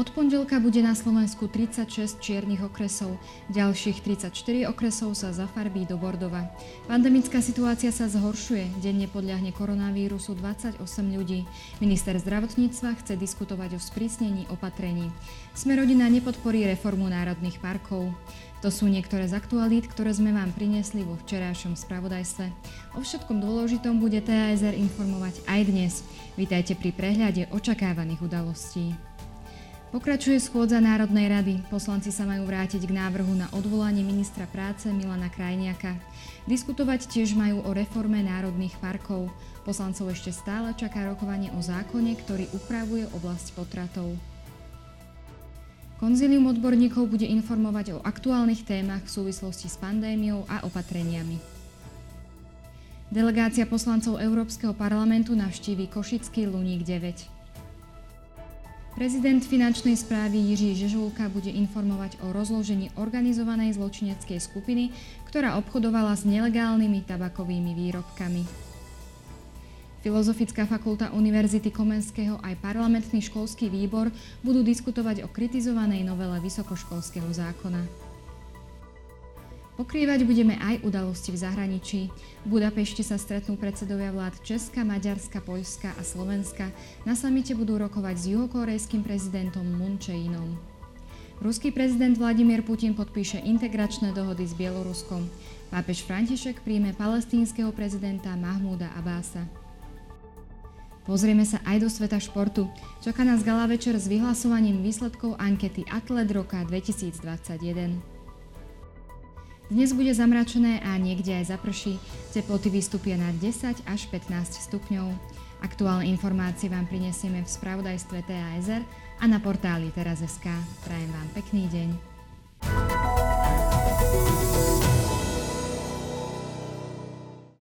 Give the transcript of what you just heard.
Od pondelka bude na Slovensku 36 čiernych okresov. Ďalších 34 okresov sa zafarbí do bordova. Pandemická situácia sa zhoršuje. Denne podľahne koronavírusu 28 ľudí. Minister zdravotníctva chce diskutovať o sprísnení opatrení. Smerodina nepodporí reformu národných parkov. To sú niektoré z aktualít, ktoré sme vám priniesli vo včerajšom spravodajstve. O všetkom dôležitom bude TASR informovať aj dnes. Vitajte pri prehľade očakávaných udalostí. Pokračuje schôdza Národnej rady. Poslanci sa majú vrátiť k návrhu na odvolanie ministra práce Milana Krajniaka. Diskutovať tiež majú o reforme národných parkov. Poslancov ešte stále čaká rokovanie o zákone, ktorý upravuje oblasť potratov. Konzílium odborníkov bude informovať o aktuálnych témach v súvislosti s pandémiou a opatreniami. Delegácia poslancov Európskeho parlamentu navštíví košický Luník 9. Prezident finančnej správy Jiří Žežulka bude informovať o rozložení organizovanej zločineckej skupiny, ktorá obchodovala s nelegálnymi tabakovými výrobkami. Filozofická fakulta Univerzity Komenského aj parlamentný školský výbor budú diskutovať o kritizovanej novele vysokoškolského zákona. Pokrývať budeme aj udalosti v zahraničí. V Budapešti sa stretnú predsedovia vlád Česka, Maďarska, Poľska a Slovenska. Na samite budú rokovať s juhokorejským prezidentom Moon Jae-inom. Ruský prezident Vladimír Putin podpíše integračné dohody s Bieloruskom. Pápež František príjme palestínskeho prezidenta Mahmuda Abása. Pozrieme sa aj do sveta športu. Čaká nás gala večer s vyhlasovaním výsledkov ankety Atlet roka 2021. Dnes bude zamračené a niekde aj zaprší. Teploty vystúpia na 10 až 15 stupňov. Aktuálne informácie vám prinesieme v spravodajstve TASR a na portáli teraz.sk. Prajem vám pekný deň.